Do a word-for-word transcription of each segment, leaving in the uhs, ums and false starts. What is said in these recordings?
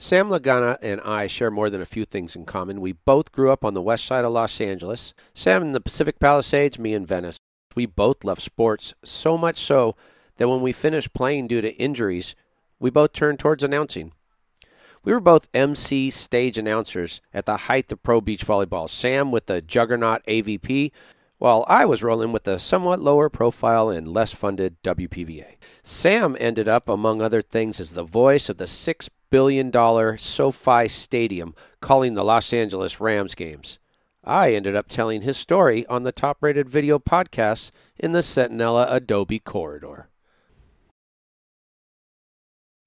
Sam Lagana and I share more than a few things in common. We both grew up on the west side of Los Angeles, Sam in the Pacific Palisades, me in Venice. We both love sports, so much so that when we finished playing due to injuries, we both turned towards announcing. We were both M C stage announcers at the height of pro beach volleyball, Sam with the juggernaut A V P, while I was rolling with the somewhat lower profile and less funded W P V A. Sam ended up, among other things, as the voice of the six billion dollars SoFi Stadium calling the Los Angeles Rams games. I ended up telling his story on the top-rated video podcast in the Sentinella Adobe Corridor.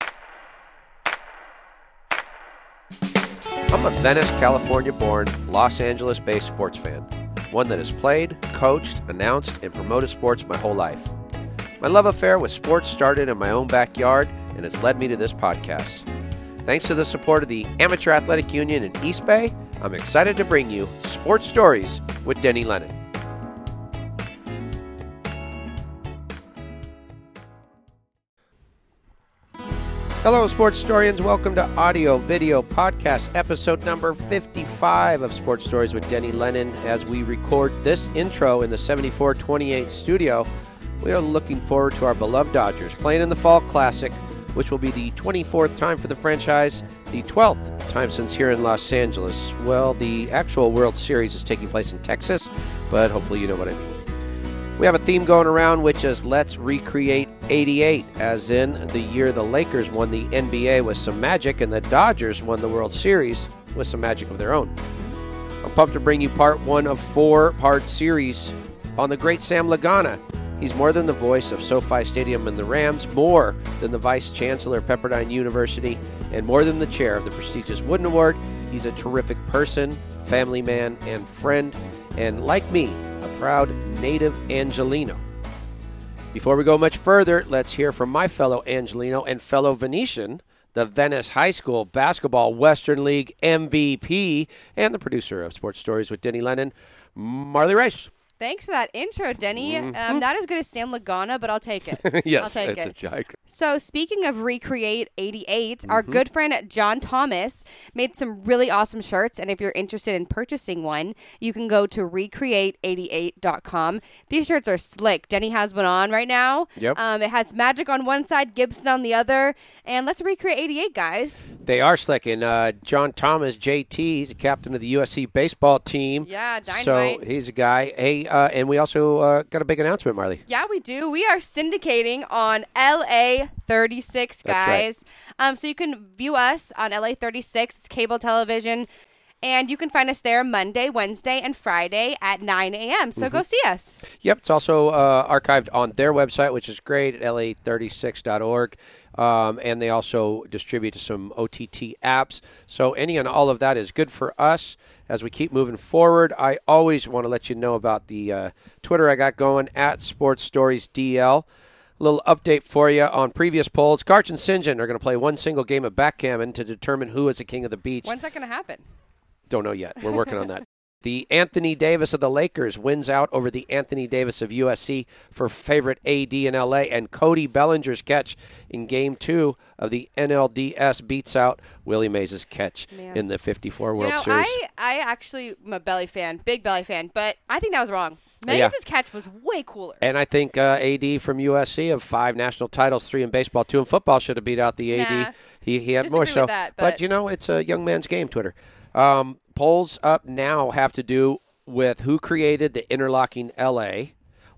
I'm a Venice, California-born, Los Angeles-based sports fan, one that has played, coached, announced, and promoted sports my whole life. My love affair with sports started in my own backyard and has led me to this podcast. Thanks to the support of the Amateur Athletic Union in East Bay, I'm excited to bring you Sports Stories with Denny Lennon. Hello, sports historians. Welcome to Audio Video Podcast, episode number fifty-five of Sports Stories with Denny Lennon. As we record this intro in the seventy-four twenty-eight studio, we are looking forward to our beloved Dodgers playing in the Fall Classic, which will be the twenty-fourth time for the franchise, the twelfth time since here in Los Angeles. Well, the actual World Series is taking place in Texas, but hopefully you know what I mean. We have a theme going around, which is let's recreate eighty-eight, as in the year the Lakers won the N B A with some magic and the Dodgers won the World Series with some magic of their own. I'm pumped to bring you part one of four-part series on the great Sam Lagana. He's more than the voice of SoFi Stadium and the Rams, more than the vice chancellor of Pepperdine University, and more than the chair of the prestigious Wooden Award. He's a terrific person, family man, and friend, and like me, proud native Angelino. Before we go much further, let's hear from my fellow Angelino and fellow Venetian, the Venice High School Basketball Western League M V P and the producer of Sports Stories with Denny Lennon, Marley Rice. Thanks for that intro, Denny. Mm-hmm. Um, not as good as Sam Lagana, but I'll take it. Yes, I'll take it's it. a joke. So speaking of Recreate eighty-eight, mm-hmm. our good friend John Thomas made some really awesome shirts, and if you're interested in purchasing one, you can go to recreate eighty-eight dot com. These shirts are slick. Denny has one on right now. Yep. Um, it has magic on one side, Gibson on the other, and let's recreate eighty-eight, guys. They are slick, and uh, John Thomas, J T, he's the captain of the U S C baseball team. Yeah, dynamite. So he's a guy. Hey. Uh, and we also uh, got a big announcement, Marley. Yeah, we do. We are syndicating on L A thirty-six, guys. Right. Um, so you can view us on L A thirty-six. It's cable television. And you can find us there Monday, Wednesday, and Friday at nine a.m. So mm-hmm. go see us. Yep. It's also uh, archived on their website, which is great, at L A thirty-six dot org. Um, and they also distribute some O T T apps. So any and all of that is good for us as we keep moving forward. I always want to let you know about the uh, Twitter I got going, at Sports Stories D L. A little update for you on previous polls. Karch and Saint John are going to play one single game of backgammon to determine who is the king of the beach. When's that going to happen? Don't know yet. We're working on that. The Anthony Davis of the Lakers wins out over the Anthony Davis of U S C for favorite A D in L A, and Cody Bellinger's catch in game two of the N L D S beats out Willie Mays' catch Man. in the fifty-four World you know, Series. I, I actually am a Belly fan, big Belly fan, but I think that was wrong. Mays' yeah. catch was way cooler. And I think uh, A D from U S C of five national titles, three in baseball, two in football, should have beat out the A D. Nah, he, he had more so. That, but. but, you know, it's a young man's game, Twitter. Um, polls up now have to do with who created the interlocking L A.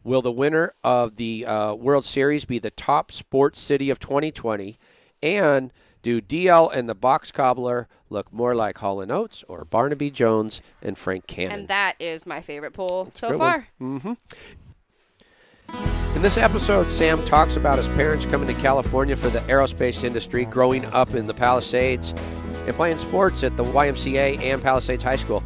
Will the winner of the uh, World Series be the top sports city of twenty twenty? And do D L and the Box Cobbler look more like Hall and Oates or Barnaby Jones and Frank Cannon? And that is my favorite poll That's so far. Mm-hmm. In this episode, Sam talks about his parents coming to California for the aerospace industry, growing up in the Palisades, and playing sports at the Y M C A and Palisades High School.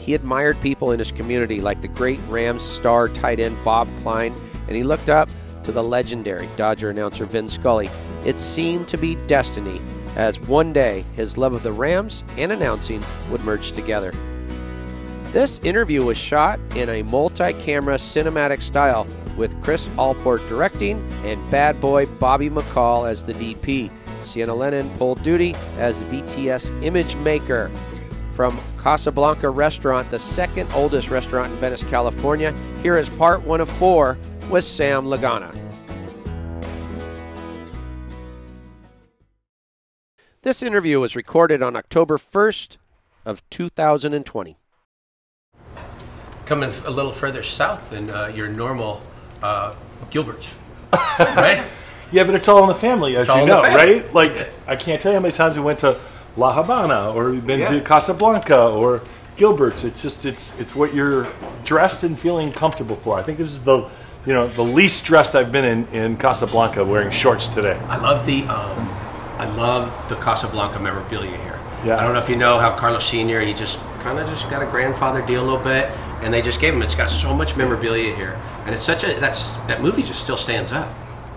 He admired people in his community like the great Rams star tight end Bob Klein, and he looked up to the legendary Dodger announcer Vin Scully. It seemed to be destiny, as one day his love of the Rams and announcing would merge together. This interview was shot in a multi-camera cinematic style with Chris Allport directing and bad boy Bobby McCall as the D P. Sienna Lennon pulled duty as the B T S image maker from Casablanca Restaurant, the second oldest restaurant in Venice, California. Here is part one of four with Sam Lagana. This interview was recorded on October first of two thousand twenty. Coming a little further south than uh, your normal uh, Gilbert's, right? Yeah, but it's all in the family, as you know, right? Like, I can't tell you how many times we went to La Habana, or we've been yeah. to Casablanca, or Gilbert's. It's just, it's it's what you're dressed and feeling comfortable for. I think this is the, you know, the least dressed I've been in, in Casablanca, wearing shorts today. I love the, um, I love the Casablanca memorabilia here. Yeah. I don't know if you know how Carlos Senior, he just kind of just got a grandfather deal a little bit, and they just gave him. It's got so much memorabilia here, and it's such a, that's, that movie just still stands up.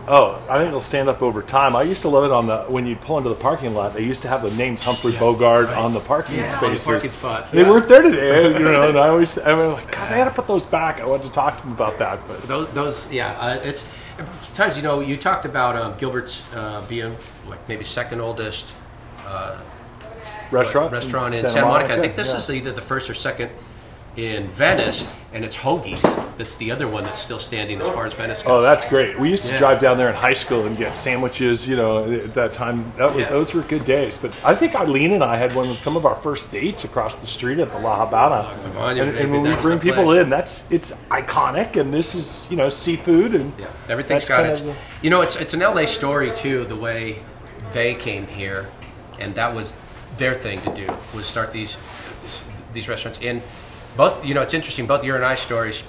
Oh, I think it'll stand up over time. I used to love it on the, when you pull into the parking lot, they used to have the names Humphrey yeah, Bogart right. on the parking yeah, spaces. On the parking spots, yeah. They weren't there today, you know, and I always, I mean, like, God, I had to put those back. I wanted to talk to them about that. But Those, those yeah, uh, it's, sometimes, you know, you talked about um, Gilbert's uh, being like maybe second oldest uh, restaurant what, restaurant in Santa, Santa Monica. Monica. I think this yeah. is either the first or second in Venice, and it's Hoagie's. That's the other one that's still standing as far as Venice goes. Oh, that's great. We used to yeah. drive down there in high school and get sandwiches, you know, at that time. That was, yeah. Those were good days. But I think Eileen and I had one of some of our first dates across the street at the La Habana. Oh, come on, and, and when we bring people place. in, that's it's iconic, and this is, you know, seafood. And yeah, everything's got it. You know, it's it's an L A story, too, the way they came here, and that was their thing to do, was start these these restaurants in. Both, you know, it's interesting, both your and I stories,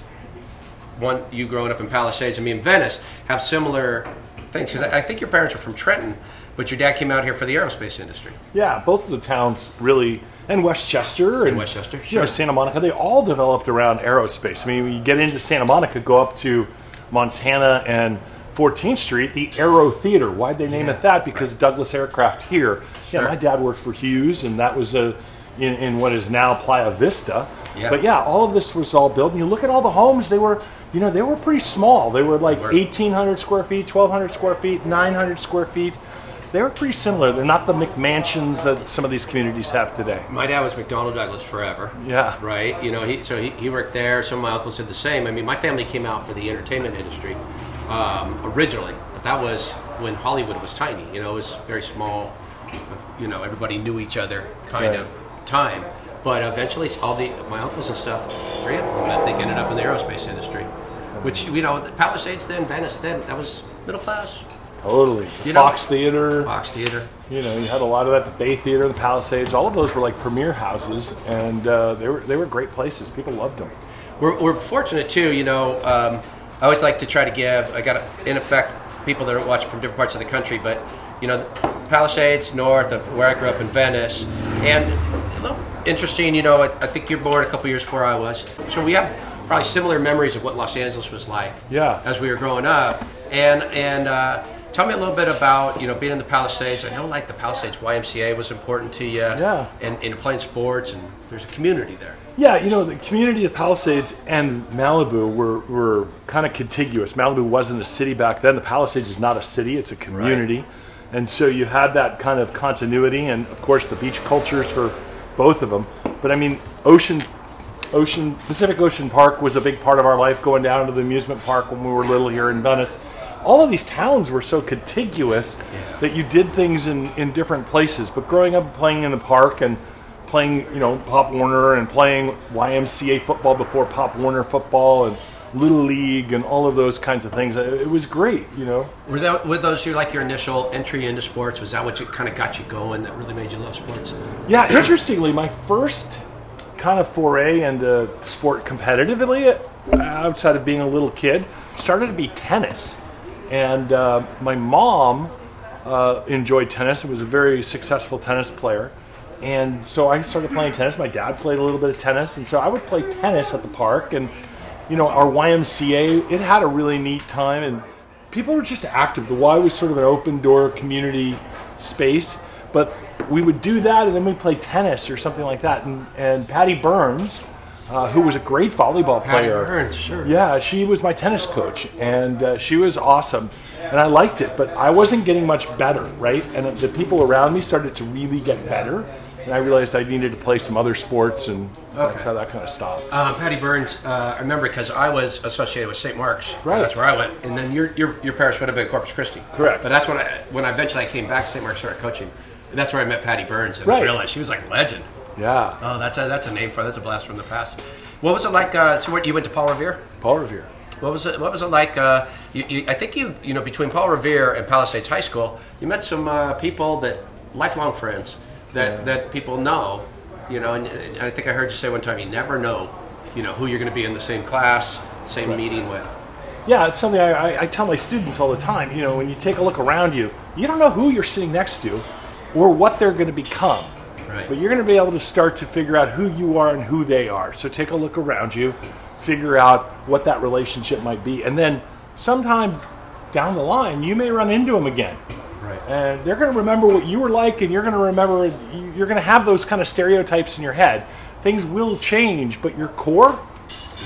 one, you growing up in Palisades and me in Venice, have similar things. Because I, I think your parents were from Trenton, but your dad came out here for the aerospace industry. Yeah, both of the towns really, and Westchester. And, and Westchester, sure. You know, Santa Monica, they all developed around aerospace. I mean, when you get into Santa Monica, go up to Montana and fourteenth Street, the Aero Theater. Why'd they name yeah. it that? Because right. Douglas Aircraft here. Sure. Yeah, my dad worked for Hughes, and that was a, in, in what is now Playa Vista. Yeah. But yeah, all of this was all built. And you look at all the homes; they were, you know, they were pretty small. They were like eighteen hundred square feet, twelve hundred square feet, nine hundred square feet. They were pretty similar. They're not the McMansions that some of these communities have today. My dad was McDonnell Douglas forever. Yeah. Right. You know, he so he, he worked there. Some of my uncles did the same. I mean, my family came out for the entertainment industry um, originally, but that was when Hollywood was tiny. You know, it was very small. You know, everybody knew each other, kind right. of time. But eventually, all the my uncles and stuff, three of them, I think, ended up in the aerospace industry. Which, you know, the Palisades then, Venice then, that was middle class. Totally. The Fox know, Theater. Fox Theater. You know, you had a lot of that. The Bay Theater, the Palisades, all of those were like premier houses, and uh, they were they were great places. People loved them. We're, we're fortunate, too, you know. Um, I always like to try to give, I got to, in effect, people that are watching from different parts of the country, but, you know, the Palisades, north of where I grew up in Venice, and a little interesting, you know, I, I think you're born a couple years before I was. So we have probably similar memories of what Los Angeles was like yeah. as we were growing up. And and uh, tell me a little bit about, you know, being in the Palisades. I know, like, the Palisades Y M C A was important to you. Yeah. And, and playing sports, and there's a community there. Yeah, you know, the community of Palisades and Malibu were, were kind of contiguous. Malibu wasn't a city back then. The Palisades is not a city. It's a community. Right. And so you had that kind of continuity. And, of course, the beach cultures for both of them, but I mean, Ocean, Ocean, Pacific Ocean Park was a big part of our life. Going down to the amusement park when we were little here in Venice, all of these towns were so contiguous yeah. that you did things in, in different places. But growing up, playing in the park and playing, you know, Pop Warner and playing Y M C A football before Pop Warner football and Little League and all of those kinds of things, it, it was great, you know. Were that with those your like your initial entry into sports? Was that what you kind of got you going? That really made you love sports? Yeah, interestingly, my first kind of foray into sport competitively, outside of being a little kid, started to be tennis. And uh, my mom uh, enjoyed tennis. It was a very successful tennis player. And so I started playing tennis. My dad played a little bit of tennis. And so I would play tennis at the park. And, you know, our Y M C A, it had a really neat time. And people were just active. The Y was sort of an open-door community space. But we would do that, and then we'd play tennis or something like that. And, and Patty Burns, uh, who was a great volleyball player. Hearn, sure. Yeah, she was my tennis coach, and uh, she was awesome, and I liked it, but I wasn't getting much better, right? And the people around me started to really get better, and I realized I needed to play some other sports, and okay. that's how that kind of stopped. Uh, Patty Burns, uh, I remember because I was associated with Saint Mark's. Right. That's where I went. And then your your your parish would have been Corpus Christi. Correct. But that's when I when I eventually I came back to Saint Mark's, started coaching. And that's where I met Patty Burns and right. realized she was like a legend. Yeah. Oh, that's a that's a name for that's a blast from the past. What was it like? Uh, so what, you went to Paul Revere? Paul Revere. What was it? What was it like? Uh, you, you, I think you you know between Paul Revere and Palisades High School, you met some uh, people that lifelong friends. That yeah. that people know, you know, and, and I think I heard you say one time, you never know, you know, who you're going to be in the same class, same right. meeting with. Yeah, it's something I, I, I tell my students all the time. You know, when you take a look around you, you don't know who you're sitting next to or what they're going to become. Right. But you're going to be able to start to figure out who you are and who they are. So take a look around you, figure out what that relationship might be. And then sometime down the line, you may run into them again. Right. And they're going to remember what you were like, and you're going to remember, you're going to have those kind of stereotypes in your head. Things will change, but your core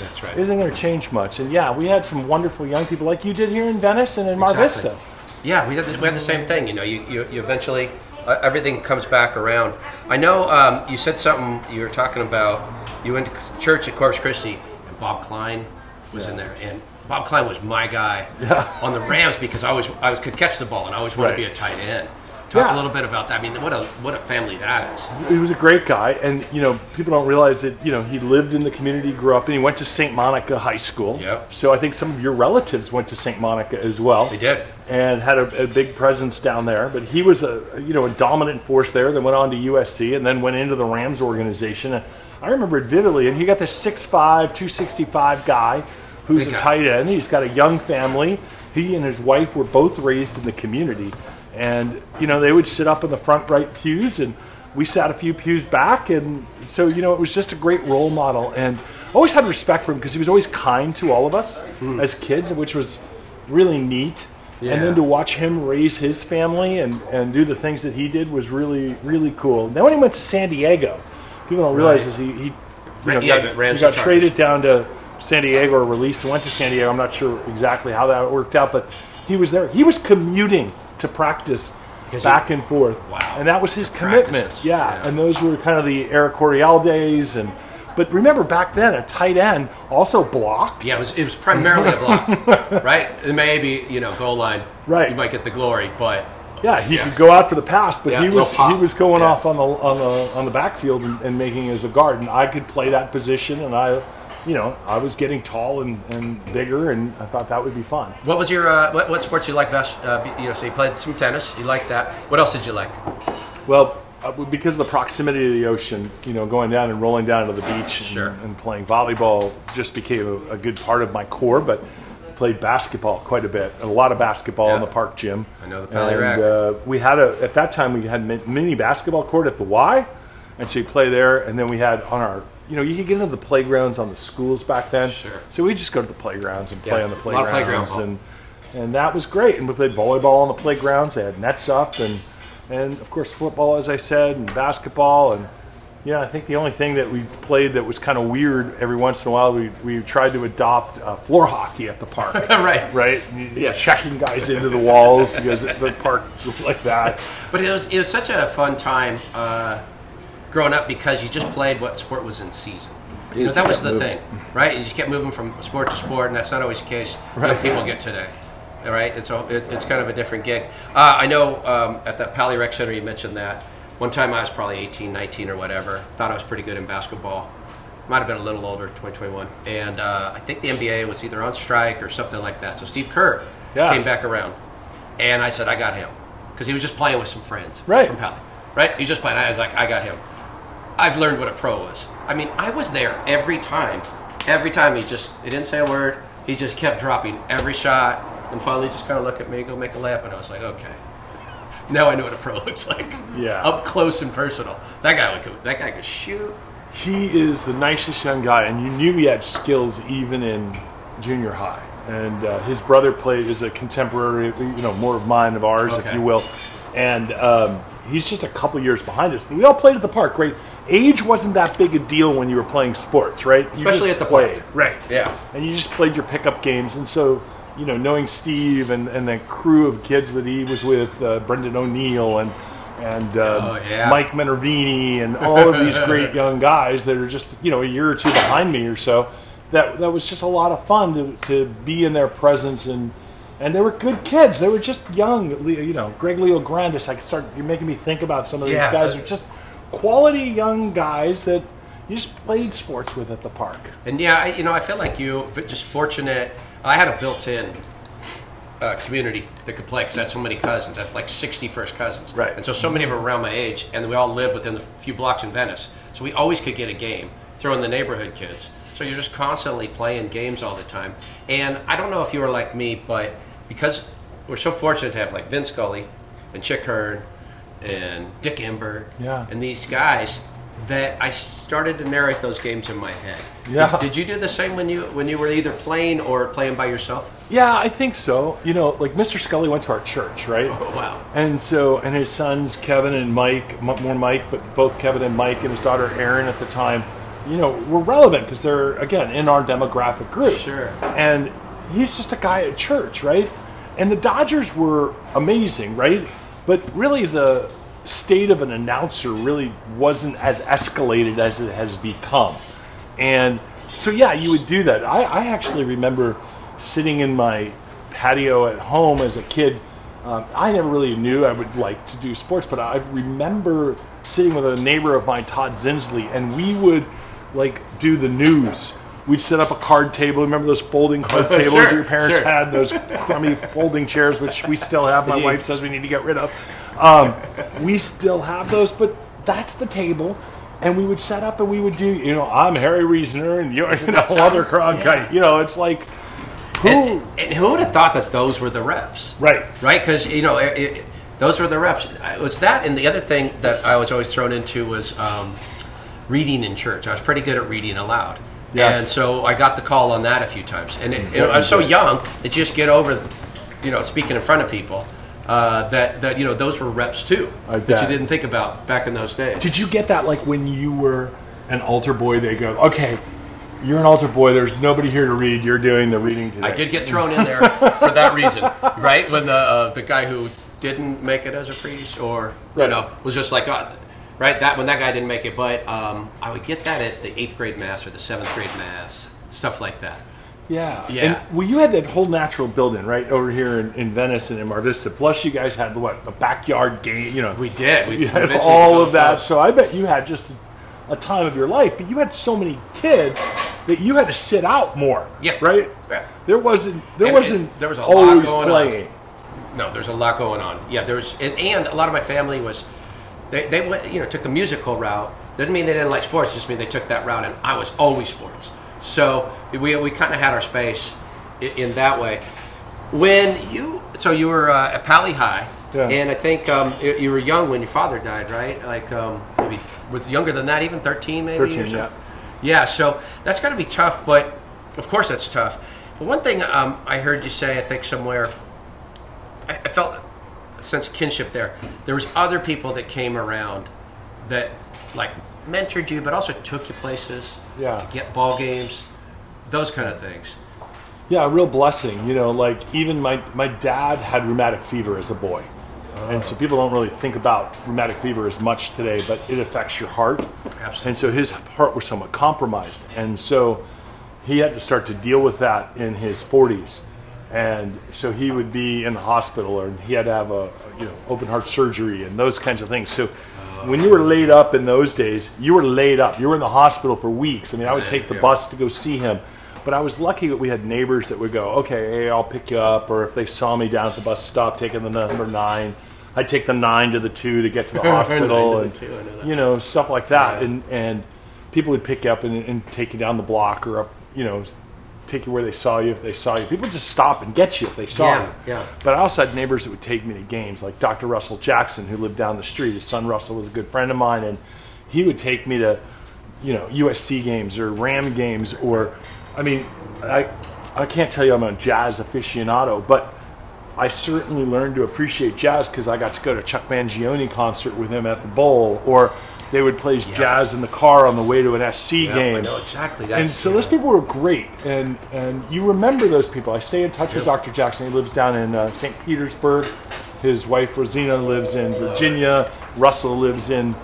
That's right. isn't going to change much. And yeah, we had some wonderful young people like you did here in Venice and in Mar Vista. Exactly. Yeah, we had, the, we had the same thing. You know, you, you, you eventually, uh, everything comes back around. I know um, you said something, you were talking about, you went to church at Corpus Christi, and Bob Klein was yeah. in there. And Bob Klein was my guy yeah. on the Rams because I always I was could catch the ball and I always wanted right. to be a tight end. Talk yeah. a little bit about that. I mean, what a what a family that is. He was a great guy, and you know, people don't realize that you know he lived in the community, grew up, and he went to Saint Monica High School. Yep. So I think some of your relatives went to Saint Monica as well. They did, and had a, a big presence down there. But he was a you know a dominant force there. Then went on to U S C, and then went into the Rams organization. And I remember it vividly. And he got this six five, two sixty-five guy. Who's a tight end. He's got a young family. He and his wife were both raised in the community. And, you know, they would sit up in the front right pews, and we sat a few pews back. And so, you know, it was just a great role model. And I always had respect for him because he was always kind to all of us mm. as kids, which was really neat. Yeah. And then to watch him raise his family and, and do the things that he did was really, really cool. Then when he went to San Diego, people don't realize right. this. He, he, you know, yeah, got, he got traded down to San Diego, or released, went to San Diego. I'm not sure exactly how that worked out, but he was there. He was commuting to practice back he, and forth. Wow. And that was his commitment. Yeah. yeah. And those were kind of the Eric Coryell days. And but remember back then, a tight end also blocked. Yeah, it was, it was primarily a block, right? Maybe, you know, goal line. Right. You might get the glory, but... Yeah, he yeah. could go out for the pass, but yeah, he was he was going yeah. off on the, on the, on the backfield and, and making it as a guard. And I could play that position, and I... You know, I was getting tall and, and bigger, and I thought that would be fun. What was your uh, what, what sports you liked best? Uh, you know, so you played some tennis. You liked that. What else did you like? Well, because of the proximity to the ocean, you know, going down and rolling down to the beach and, sure. and playing volleyball just became a, a good part of my core. But played basketball quite a bit, a lot of basketball yeah. in the park gym. I know the Pally Rack. And uh, we had a at that time we had mini basketball court at the Y, and so you play there, and then we had on our. You know, you could get into the playgrounds on the schools back then. Sure. So we just go to the playgrounds and play yeah, on the playgrounds. A lot of playgrounds. And, and that was great. And we played volleyball on the playgrounds. They had nets up. And, and of course, football, as I said, and basketball. And, yeah, I think the only thing that we played that was kind of weird every once in a while, we we tried to adopt uh, floor hockey at the park. right. Right? Yeah. Checking guys into the walls because the park was like that. But it was, it was such a fun time. Uh, growing up because you just played what sport was in season. You know, that was the thing, right? You just kept moving from sport to sport, and that's not always the case right. that people get today, all right? It's a, it, it's kind of a different gig. Uh, I know um, at that Pally Rec Center, you mentioned that. One time I was probably eighteen, nineteen or whatever. Thought I was pretty good in basketball. Might have been a little older, twenty, twenty-one. And uh, I think the N B A was either on strike or something like that. So Steve Kerr yeah. came back around, and I said, I got him. Because he was just playing with some friends right. from Pally, right? He was just playing. I was like, I got him. I've learned what a pro was. I mean, I was there every time. Every time he just, he didn't say a word. He just kept dropping every shot. And finally just kind of looked at me, go make a layup. And I was like, okay. Now I know what a pro looks like. Yeah. Up close and personal. That guy could, that guy could shoot. He is the nicest young guy. And you knew he had skills even in junior high. And uh, his brother played as a contemporary, you know, more of mine, of ours, okay. if you will. And um, he's just a couple years behind us. But we all played at the park, right? age wasn't that big a deal when you were playing sports, right? You Especially at the played. Park. Right. Yeah. And you just played your pickup games. And so, you know, knowing Steve and, and the crew of kids that he was with, uh, Brendan O'Neill and and um, oh, yeah. Mike Minervini and all of these great young guys that are just, you know, a year or two behind me or so, that that was just a lot of fun to, to be in their presence. And And they were good kids. They were just young. You know, Greg Leal-Grandis, I could start, you're making me think about some of yeah. these guys. They're just quality young guys that you just played sports with at the park. And yeah, I, you know, I feel like you, just fortunate. I had a built-in uh, community that could play because I had so many cousins. I had like sixty first cousins. Right. And so so many of them were around my age, and we all lived within a few blocks in Venice. So we always could get a game, throw in the neighborhood kids. So you're just constantly playing games all the time. And I don't know if you were like me, but because we're so fortunate to have like Vin Scully and Chick Hearn and Dick Ember yeah. and these guys, that I started to narrate those games in my head. Yeah. Did you do the same when you when you were either playing or playing by yourself? Yeah, I think so. You know, like Mister Scully went to our church, right? Oh, wow. And so, and his sons, Kevin and Mike, more Mike, but both Kevin and Mike, and his daughter Erin at the time, you know, were relevant because they're, again, in our demographic group. Sure. And he's just a guy at church, right? And the Dodgers were amazing, right? But really the state of an announcer really wasn't as escalated as it has become. And so, yeah, you would do that. I, I actually remember sitting in my patio at home as a kid. Um, I never really knew I would like to do sports, but I remember sitting with a neighbor of mine, Todd Zinsley, and we would like do the news. We'd set up a card table. Remember those folding card tables sure, that your parents sure. had? Those crummy folding chairs, which we still have. My Indeed. wife says we need to get rid of. Um, we still have those, but that's the table. And we would set up and we would do, you know, I'm Harry Reasoner and you're, you know, Walter Cronkite. Yeah. You know, it's like, who? And, and who would have thought that those were the reps? Right. Right? Because, you know, it, it, those were the reps. It was that, and the other thing that I was always thrown into was um, reading in church. I was pretty good at reading aloud. Yes. And so I got the call on that a few times. And it, it, I was so young that you just get over, you know, speaking in front of people, uh, that, that, you know, those were reps too, that you didn't think about back in those days. Did you get that like when you were an altar boy, they go, okay, you're an altar boy, there's nobody here to read, you're doing the reading today. I did get thrown in there for that reason, right? When the uh, the guy who didn't make it as a priest or, right. you know, was just like, oh, right, that when that guy didn't make it, but um, I would get that at the eighth grade mass or the seventh grade mass, stuff like that. Yeah, yeah. And well, you had that whole natural build-in, right, over here in, in Venice and in Mar Vista. Plus, you guys had the what, the backyard game. You know, we did. We, we had all of that. Close. So I bet you had just a, a time of your life, but you had so many kids that you had to sit out more. Yeah. Right. Yeah. There wasn't. There and, wasn't. And there was a always lot going playing. On. No, there's a lot going on. Yeah, there was, and, and a lot of my family was. They, they went, you know, took the musical route. Didn't mean they didn't like sports. Just mean they took that route, and I was always sports. So we we kind of had our space in, in that way. When you, so you were uh, at Pally High, yeah. and I think um, you were young when your father died, right? Like um, maybe was younger than that, even thirteen, maybe. Thirteen, yeah. Yeah. So that's got to be tough, but of course that's tough. But one thing um, I heard you say, I think somewhere, I, I felt. sense of kinship there. There was other people that came around that like mentored you, but also took you places yeah. to get ball games, those kind of things. Yeah, a real blessing. You know, like even my, my dad had rheumatic fever as a boy. Oh. And so people don't really think about rheumatic fever as much today, but it affects your heart. Absolutely. And so his heart was somewhat compromised. And so he had to start to deal with that in his forties. And so he would be in the hospital, or he had to have a, you know, open heart surgery and those kinds of things. So when you were laid up in those days, you were laid up. You were in the hospital for weeks. I mean, I would take the bus to go see him. But I was lucky that we had neighbors that would go, okay, hey, I'll pick you up. Or if they saw me down at the bus stop taking the number nine, I'd take the nine to the two to get to the hospital. and, two, you know, stuff like that. Yeah. And and people would pick you up and, and take you down the block or up, you know, take you where they saw you if they saw you. People just stop and get you if they saw yeah, you. Yeah. But I also had neighbors that would take me to games, like Doctor Russell Jackson, who lived down the street. His son Russell was a good friend of mine, and he would take me to, you know, U S C games or Ram games or, I mean, I I can't tell you I'm a jazz aficionado, but I certainly learned to appreciate jazz because I got to go to a Chuck Mangione concert with him at the Bowl, or They would play yeah. jazz in the car on the way to an S C yeah, game. I know, exactly. That's, and so yeah. those people were great. And and you remember those people. I stay in touch yep. with Doctor Jackson. He lives down in uh, Saint Petersburg. His wife, Rosina, lives in Virginia. Russell lives in,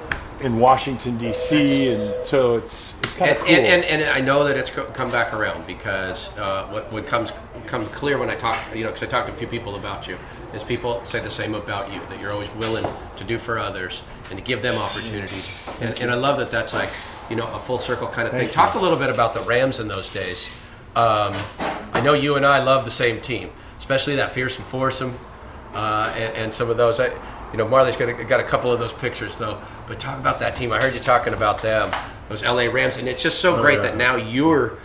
in Washington, D C And so it's it's kind of cool. And, and, and I know that it's come back around because uh, what, what comes comes clear when I talk, you know, because I talked to a few people about you, is people say the same about you, that you're always willing to do for others and to give them opportunities. And, and I love that that's like, you know, a full circle kind of thing. Thank Talk you. a little bit about the Rams in those days. Um, I know you and I love the same team, especially that fearsome foursome uh, and, and some of those. I, you know, Marley's got a, got a couple of those pictures, though. But talk about that team. I heard you talking about them, those L A Rams. And it's just so oh, great yeah. that now you're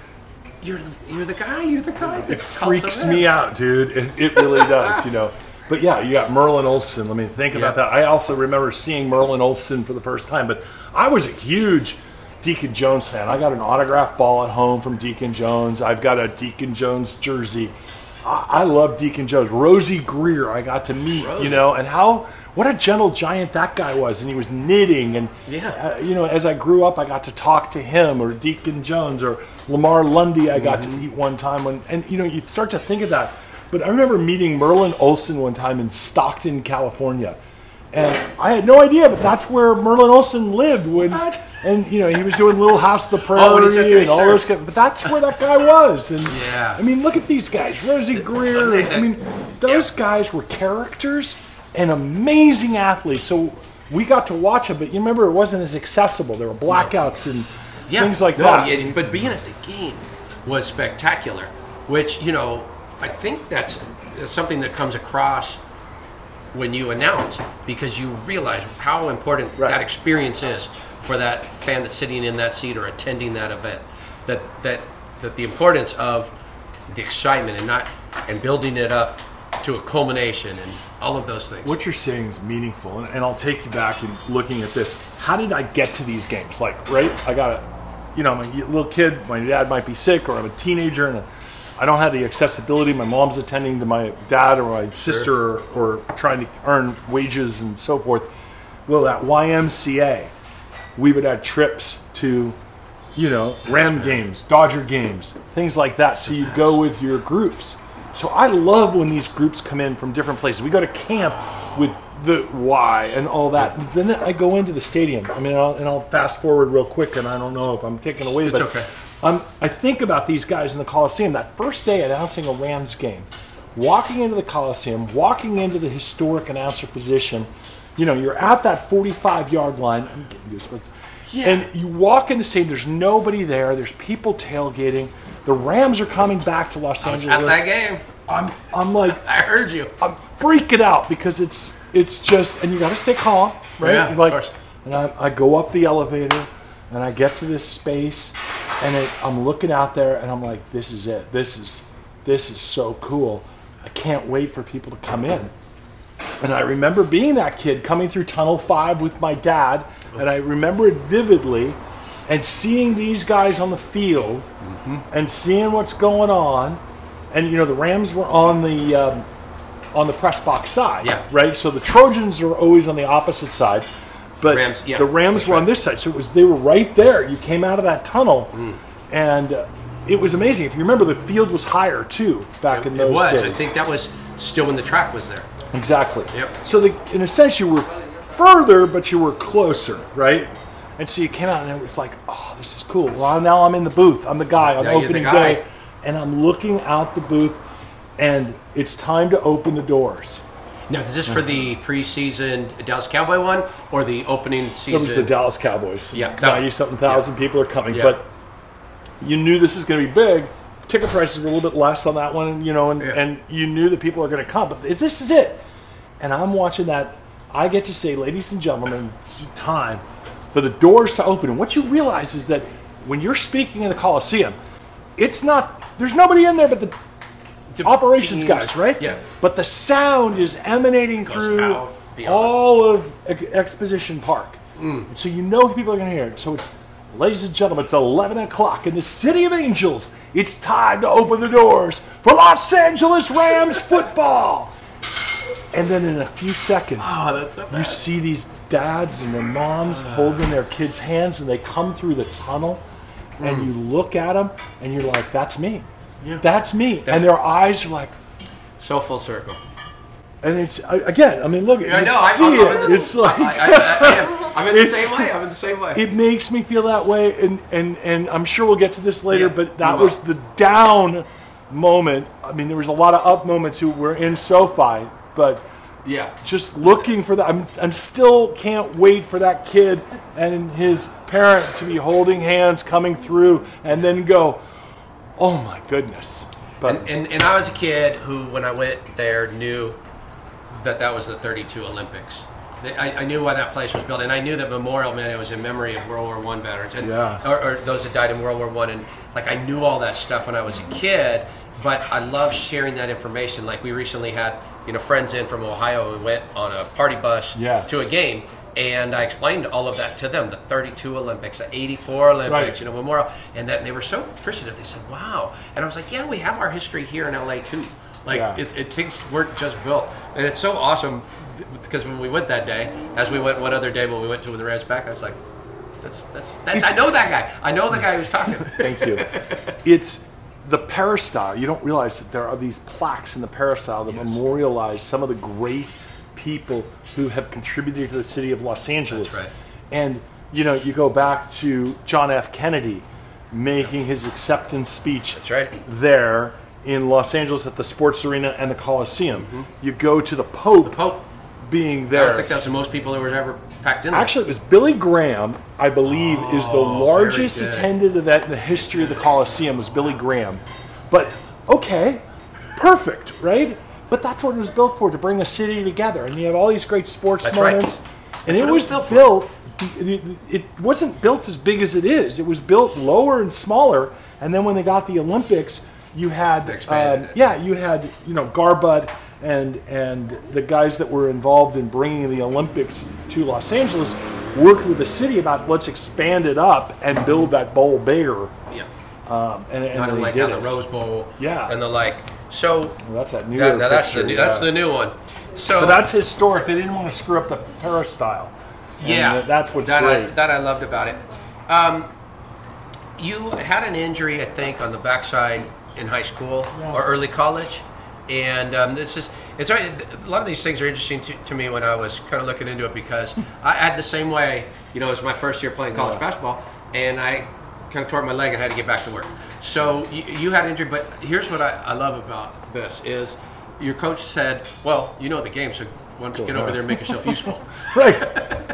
you're the, you're the guy. You're the guy that it freaks me out, dude. It, it really does, you know. But yeah, you got Merlin Olsen. Let me think yeah. about that. I also remember seeing Merlin Olsen for the first time, but I was a huge Deacon Jones fan. I got an autographed ball at home from Deacon Jones. I've got a Deacon Jones jersey. I, I love Deacon Jones. Rosie Greer, I got to meet, Rosie. you know, and how, what a gentle giant that guy was. And he was knitting. And, yeah. uh, you know, as I grew up, I got to talk to him or Deacon Jones or Lamar Lundy. I got mm-hmm. to meet one time. When, and, you know, you start to think of that. But I remember meeting Merlin Olsen one time in Stockton, California. And I had no idea, but that's where Merlin Olsen lived. When, what? And, you know, he was doing Little House on the Prairie oh, and shirt. all those guys. But that's where that guy was. And yeah. I mean, look at these guys. Rosie Greer. And, I mean, those yeah. guys were characters and amazing athletes. So we got to watch them. But you remember, it wasn't as accessible. There were blackouts and yeah. things like no, that. Yeah, but being at the game was spectacular, which, you know, I think that's something that comes across when you announce, because you realize how important right. that experience is for that fan that's sitting in that seat or attending that event. That that that the importance of the excitement and not and building it up to a culmination and all of those things. What you're saying is meaningful, and, and I'll take you back in looking at this. How did I get to these games? Like, right? I got a, you know, I'm a little kid. My dad might be sick, or I'm a teenager and. A, I don't have the accessibility. My mom's attending to my dad or my sister sure. or, or trying to earn wages and so forth. Well, at Y M C A, we would have trips to, you know, Ram games, Dodger games, things like that. So you go with your groups. So I love when these groups come in from different places. We go to camp with the Y and all that. And then I go into the stadium. I mean, I'll, and I'll fast forward real quick, and I don't know if I'm taking away. It's but okay. Um, I think about these guys in the Coliseum, that first day announcing a Rams game, walking into the Coliseum, walking into the historic announcer position. You know, you're at that forty-five-yard line. I'm getting goosebumps. Yeah. And you walk in the stadium. There's nobody there. There's people tailgating. The Rams are coming back to Los Angeles. I was at that game. I'm, I'm like... I heard you. I'm freaking out because it's it's just... And you got to stay calm, right? Yeah, like, of course. And I, I go up the elevator, and I get to this space, and it, I'm looking out there, and I'm like, this is it. This is this is so cool. I can't wait for people to come in. And I remember being that kid coming through Tunnel five with my dad, and I remember it vividly, and seeing these guys on the field mm-hmm. and seeing what's going on. And, you know, the Rams were on the um, on the press box side, yeah. right? So the Trojans are always on the opposite side. But Rams, yeah, the Rams were right. on this side, so it was they were right there. You came out of that tunnel, mm. and uh, it was amazing. If you remember, the field was higher, too, back it, in those days. It was. Days. I think that was still when the track was there. Exactly. Yep. So the, in a sense, you were further, but you were closer, right? And so you came out, and it was like, oh, this is cool. Well, now I'm in the booth. I'm the guy on opening day, and I'm looking out the booth, and it's time to open the doors. Now, is this for the preseason Dallas Cowboy one or the opening season? It was the Dallas Cowboys. Yeah. ninety-something thousand yeah. people are coming. Yeah. But you knew this was going to be big. Ticket prices were a little bit less on that one, you know, and, yeah. and you knew that people are going to come. But this is it. And I'm watching that. I get to say, ladies and gentlemen, it's time for the doors to open. And what you realize is that when you're speaking in the Coliseum, it's not – there's nobody in there but the – operations teams. guys, right? Yeah. But the sound is emanating through all of Exposition Park. Mm. So you know people are going to hear it. So it's, ladies and gentlemen, it's eleven o'clock in the City of Angels. It's time to open the doors for Los Angeles Rams football. And then in a few seconds, oh, that's so bad. You see these dads and their moms holding their kids' hands, and they come through the tunnel, and mm. you look at them, and you're like, that's me. Yeah. That's me. That's and their eyes are like... So full circle. And it's, again, I mean, look, yeah, you no, see I'm, I'm it. The, it's like... I, I, I, I I'm in the same way. I'm in the same way. It makes me feel that way, and, and, and I'm sure we'll get to this later, yeah, but that was the down moment. I mean, there was a lot of up moments who were in SoFi, but... Yeah, just looking for that. I'm, I'm still can't wait for that kid and his parent to be holding hands, coming through, and then go, oh my goodness! But and, and, and I was a kid who, when I went there, knew that that was the thirty-two Olympics. I, I knew why that place was built, and I knew that Memorial meant it was in memory of World War One veterans and yeah. or, or those that died in World War One. And like I knew all that stuff when I was a kid, but I love sharing that information. Like we recently had. You know, friends in from Ohio who went on a party bus yeah. to a game, and I explained all of that to them, the thirty-two Olympics, the eighty-four Olympics, right. you know, Memorial, and that and they were so appreciative. They said, wow. And I was like, yeah, we have our history here in L A too. Like, yeah. it's, it, things weren't just built. And it's so awesome because when we went that day, as we went one other day when we went to the Rams back, I was like, that's, that's, that's, I know that guy. I know the guy who's talking. Thank you. It's, the Peristyle, you don't realize that there are these plaques in the Peristyle that yes. memorialize some of the great people who have contributed to the city of Los Angeles. That's right. And, you know, you go back to John F. Kennedy making his acceptance speech That's right. there in Los Angeles at the sports arena and the Coliseum. Mm-hmm. You go to the Pope, the Pope being there. I think that's the most people who were ever packed in there. Actually, it was Billy Graham, I believe, oh, is the largest attended event in the history of the Coliseum was Billy Graham. But, okay, perfect, right? But that's what it was built for, to bring a city together. And you have all these great sports that's moments. Right. And it, it was, was built, built it wasn't built as big as it is. It was built lower and smaller. And then when they got the Olympics, you had, um, yeah, you had, you know, Garbutt, and and the guys that were involved in bringing the Olympics to Los Angeles worked with the city about let's expand it up and build that bowl bigger. Yeah. Um, and and they like did the Rose Bowl. Yeah. And the like. So well, that's that new. That, that's picture, the new, yeah. that's the new one. So, so that's historic. They didn't want to screw up the Peristyle. Yeah. That's what's that great. I, that I loved about it. Um, you had an injury, I think, on the backside in high school yeah. or early college. And um, this is, it's a lot of these things are interesting to, to me when I was kind of looking into it because I had the same way, you know, it was my first year playing college yeah. basketball and I kind of tore my leg and had to get back to work. So you, you had injury, but here's what I, I love about this is your coach said, well, you know the game, so why don't you get over there and make yourself useful. Right.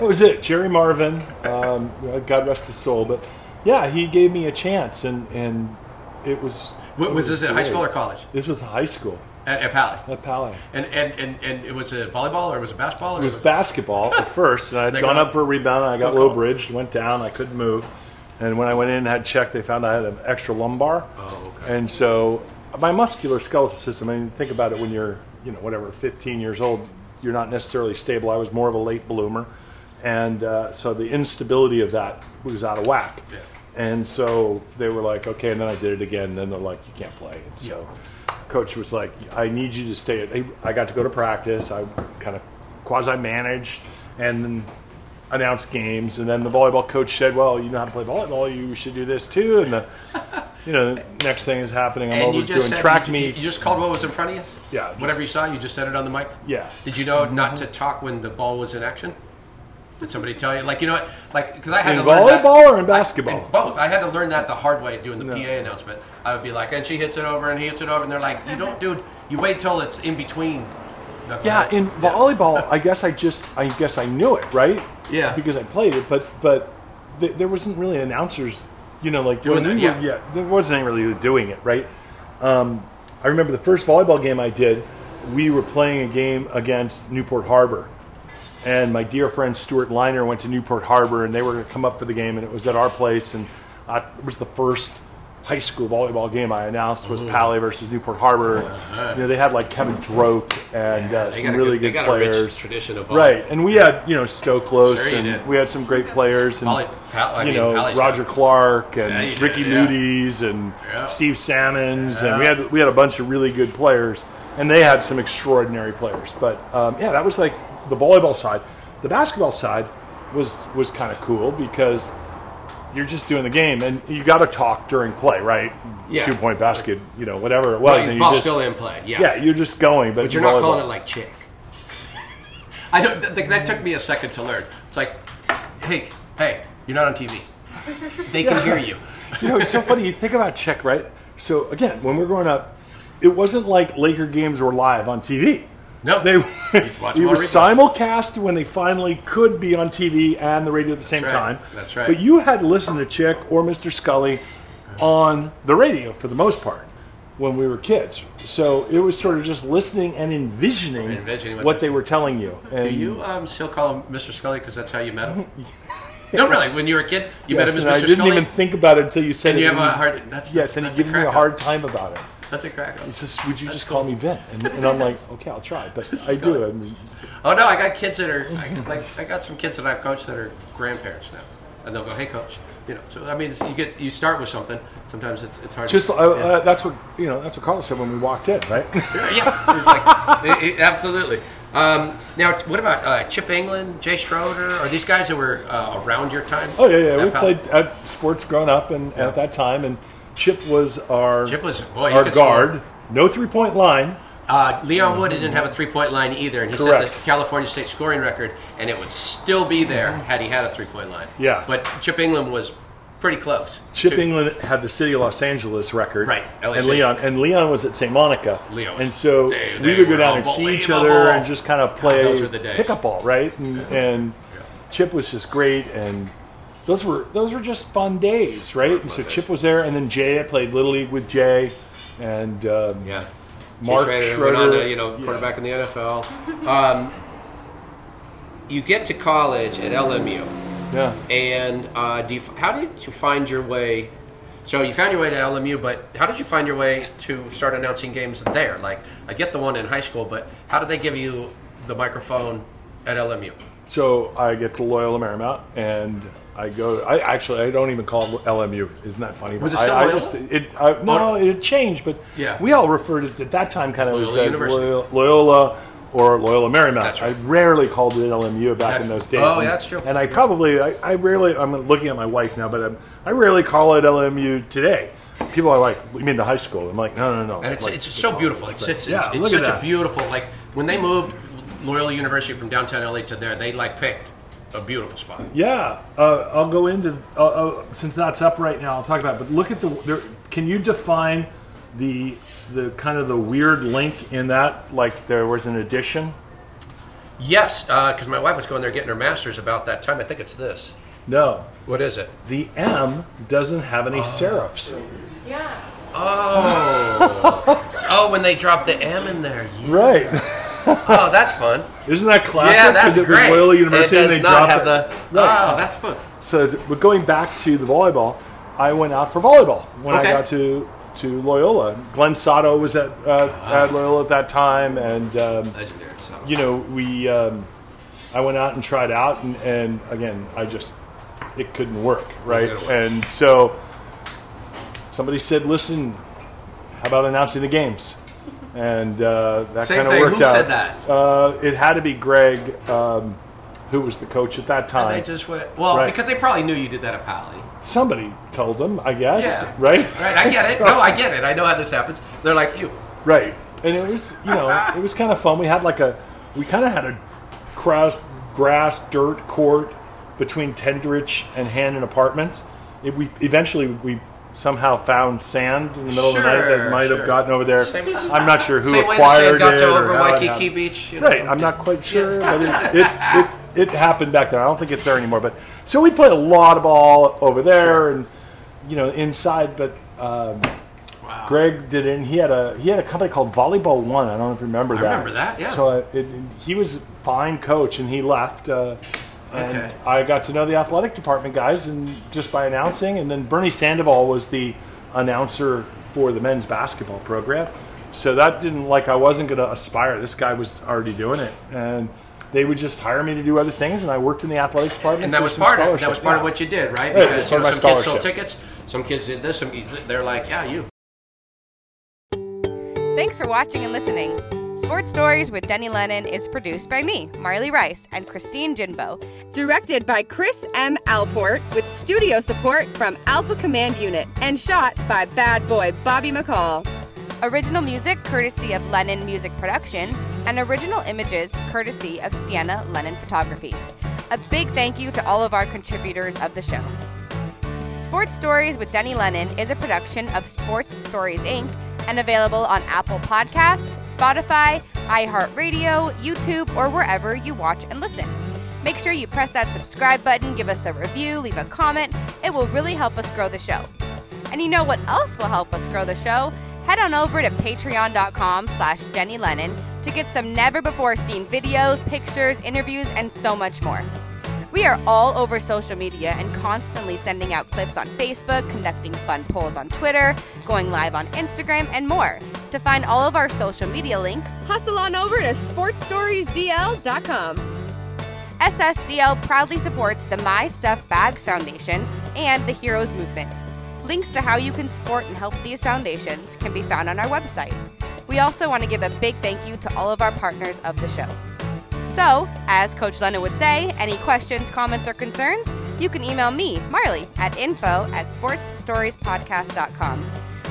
What was it? Jerry Marvin, um, God rest his soul, but yeah, he gave me a chance and, and it was. What, was this at high school or college? This was high school. At, at Pally. At Pally. And, and, and, and it was a volleyball or was it basketball? Or it was, was basketball at first. And I had gone, gone up for a rebound and I got oh, low cool. bridge, went down, I couldn't move. And when I went in and had checked, they found I had an extra lumbar. Oh, okay. And so my muscular skeletal system, I mean, think about it when you're, you know, whatever, fifteen years old, you're not necessarily stable. I was more of a late bloomer. And uh, so the instability of that was out of whack. Yeah. And so they were like, okay, and then I did it again. And then they're like, you can't play. And so. Yeah. Coach was like, I need you to stay. At, I got to go to practice. I kind of quasi-managed and then announced games. And then the volleyball coach said, well, you know how to play volleyball. You should do this too. And, the, you know, the next thing is happening. I'm and over doing said, track you, meets. You just called what was in front of you? Yeah. Just, whatever you saw, you just said it on the mic? Yeah. Did you know not to talk when the ball was in action? Did somebody tell you? Like, you know what? Like, because I had in to learn that. In volleyball or in basketball? I, in both. I had to learn that the hard way doing the no. P A announcement. I would be like, and she hits it over and he hits it over. And they're like, you don't, dude. You wait till it's in between. Okay. Yeah, in volleyball, I guess I just, I guess I knew it, right? Yeah. Because I played it. But but th- there wasn't really announcers, you know, like doing it. We yeah. yeah. There wasn't really doing it, right? Um, I remember the first volleyball game I did, we were playing a game against Newport Harbor. And my dear friend Stuart Liner went to Newport Harbor, and they were going to come up for the game, and it was at our place. And I, it was the first high school volleyball game I announced was mm-hmm. Pally versus Newport Harbor. Uh-huh. You know, they had like Kevin Droke and yeah, uh, some really good, good they got players. A rich tradition of volleyball. Right, and we yeah. had you know Stowe Close, sure and we had some great players, and Pally, Pal- I mean, you know Pally's Roger good. Clark and yeah, did, Ricky yeah. Nudes and yeah. Steve Sammons, yeah. and we had we had a bunch of really good players, and they had some extraordinary players. But um, yeah, that was like. The volleyball side. The basketball side was was kind of cool because you're just doing the game, and you got to talk during play, right? Yeah. Two-point basket, you know, whatever it was. Right, and you ball just, still in play, yeah. Yeah, you're just going. But, but you're not volleyball. Calling it like chick. I don't. Th- that took me a second to learn. It's like, hey, hey, you're not on T V. They can yeah. hear you. You know, it's so funny. You think about chick, right? So, again, when we were growing up, it wasn't like Laker games were live on T V. No, nope. they we were simulcast when they finally could be on T V and the radio at the same That's right. time. That's right. But you had to listen to Chick or Mister Scully on the radio for the most part when we were kids. So it was sort of just listening and envisioning, envisioning what, what they were telling you. And do you um, still call him Mister Scully because that's how you met him? Yes. No, really. When you were a kid, you yes, met him as Mister Scully? I didn't Scully? even think about it until you said and it. You have a hard, that's, yes, and that's he gives me a hard time about it. That's a crack. He says, would you That's just cool. call me Vin? And, and I'm like, okay, I'll try. But I do. I mean, oh, no, I got kids that are, I, like, I got some kids that I've coached that are grandparents now. And they'll go, hey, coach. You know, so I mean, you get you start with something. Sometimes it's it's hard. Just to, uh, yeah. uh, that's what you know. That's what Carlos said when we walked in, right? yeah, it was like, it, it, absolutely. Um, now, what about uh, Chip England, Jay Schroeder? Are these guys that were uh, around your time? Oh yeah, yeah. We pal- played at sports growing up and yeah. at that time, and Chip was our Chip was boy, our guard. Score. No three point line. Uh, Leon Wood didn't have a three-point line either, and he Correct. Set the California State scoring record, and it would still be there had he had a three-point line. Yeah. But Chip England was pretty close. Chip to, England had the city of Los Angeles record. Right. L A and Leon and Leon was at Saint Monica. Leon. And so they, they we would go down and see each other and just kind of play God, pickup ball, right? And, yeah. and yeah. Chip was just great, and those were those were just fun days, right? Fun and so days. Chip was there, and then Jay. I played Little League with Jay, and um, yeah. Mark Schrader, Schrader. Went on to, you know, quarterback yeah. in the N F L. Um, you get to college at L M U. Yeah. And uh, do you, how did you find your way? So you found your way to L M U, but how did you find your way to start announcing games there? Like, I get the one in high school, but how did they give you the microphone at L M U? So I get to Loyola Marymount, and I go. I actually I don't even call it L M U. Isn't that funny? Was it still I, I just it I, no it changed, but yeah. we all referred to it at that time kind of Loyola as, as Loyola, Loyola or Loyola Marymount. Right. I rarely called it L M U back that's in those days. Oh, and, yeah, that's true. And I probably I, I rarely I'm looking at my wife now, but I'm, I rarely call it L M U today. People are like, you mean the high school? I'm like, no, no, no. And it's like, it's, it's so beautiful. It's it's, yeah, it's such a beautiful like when they moved. Loyola University from downtown L A to there, they like picked a beautiful spot. Yeah, uh, I'll go into uh, uh, since that's up right now. I'll talk about it, but look at the. There, can you define the the kind of the weird link in that? Like there was an addition. Yes, because uh, my wife was going there getting her master's about that time. I think it's this. No. What is it? The M doesn't have any oh. serifs. Yeah. Oh. oh, when they dropped the M in there. Yeah. Right. Oh, that's fun! Isn't that classic? Yeah, that's it great. Because Loyola University, and, it does and they not have it. The. Right. Oh, that's fun. So, but going back to the volleyball, I went out for volleyball when okay. I got to to Loyola. Glenn Sato was at uh, uh, at Loyola at that time, and um, legendary. So. You know, we um, I went out and tried out, and, and again, I just it couldn't work, right? Work. And so somebody said, "Listen, how about announcing the games?" And uh, that kind of worked Who out. Who said that? Uh, it had to be Greg, um, who was the coach at that time. And they just went, well, right. because they probably knew you did that at Pally. Somebody told them, I guess. Yeah. Right? Right. I get so, it. No, I get it. I know how this happens. They're like, you. Right. And it was, you know, it was kind of fun. We had like a, we kind of had a grass, grass dirt court between Tendrich and Hannon Apartments. It, we eventually, we... somehow found sand in the middle sure, of the night that might sure. have gotten over there. Same, I'm not sure who acquired it. Got to it over Waikiki Beach. You know. Right, I'm not quite sure, but it, it, it, it happened back there. I don't think it's there anymore. But so we played a lot of ball over there, sure. and you know, inside. But um, wow. Greg did it. And he had a he had a company called Volleyball One. I don't know if you remember I that. I remember that. Yeah. So it, it, he was a fine coach, and he left. Uh, And okay. I got to know the athletic department guys and just by announcing. And then Bernie Sandoval was the announcer for the men's basketball program. So that didn't like I wasn't going to aspire. This guy was already doing it. And they would just hire me to do other things. And I worked in the athletic department. And that was part of that was part yeah. of what you did, right? Because right, you know, some scholarship. Kids sold tickets. Some kids did this. Some, they're like, yeah, you. Thanks for watching and listening. Sports Stories with Denny Lennon is produced by me, Marley Rice, and Christine Jinbo. Directed by Chris M. Allport, with studio support from Alpha Command Unit, and shot by bad boy Bobby McCall. Original music courtesy of Lennon Music Production, and original images courtesy of Sienna Lennon Photography. A big thank you to all of our contributors of the show. Sports Stories with Denny Lennon is a production of Sports Stories, Incorporated, and available on Apple Podcasts, Spotify, iHeartRadio, YouTube, or wherever you watch and listen. Make sure you press that subscribe button, give us a review, leave a comment. It will really help us grow the show. And you know what else will help us grow the show? Head on over to patreon.com slash Denny Lennon to get some never-before-seen videos, pictures, interviews, and so much more. We are all over social media and constantly sending out clips on Facebook, conducting fun polls on Twitter, going live on Instagram, and more. To find all of our social media links, hustle on over to sports stories d l dot com. S S D L proudly supports the My Stuff Bags Foundation and the Heroes Movement. Links to how you can support and help these foundations can be found on our website. We also want to give a big thank you to all of our partners of the show. So, as Coach Lennon would say, any questions, comments, or concerns, you can email me, Marley, at info at sportsstoriespodcast.com.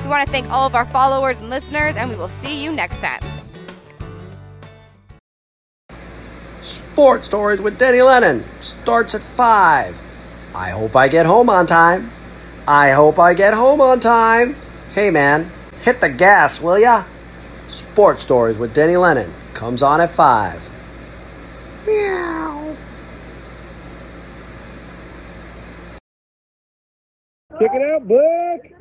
We want to thank all of our followers and listeners, and we will see you next time. Sports Stories with Denny Lennon starts at five. I hope I get home on time. I hope I get home on time. Hey, man, hit the gas, will ya? Sports Stories with Denny Lennon comes on at five. Meow. Check it out, Buck.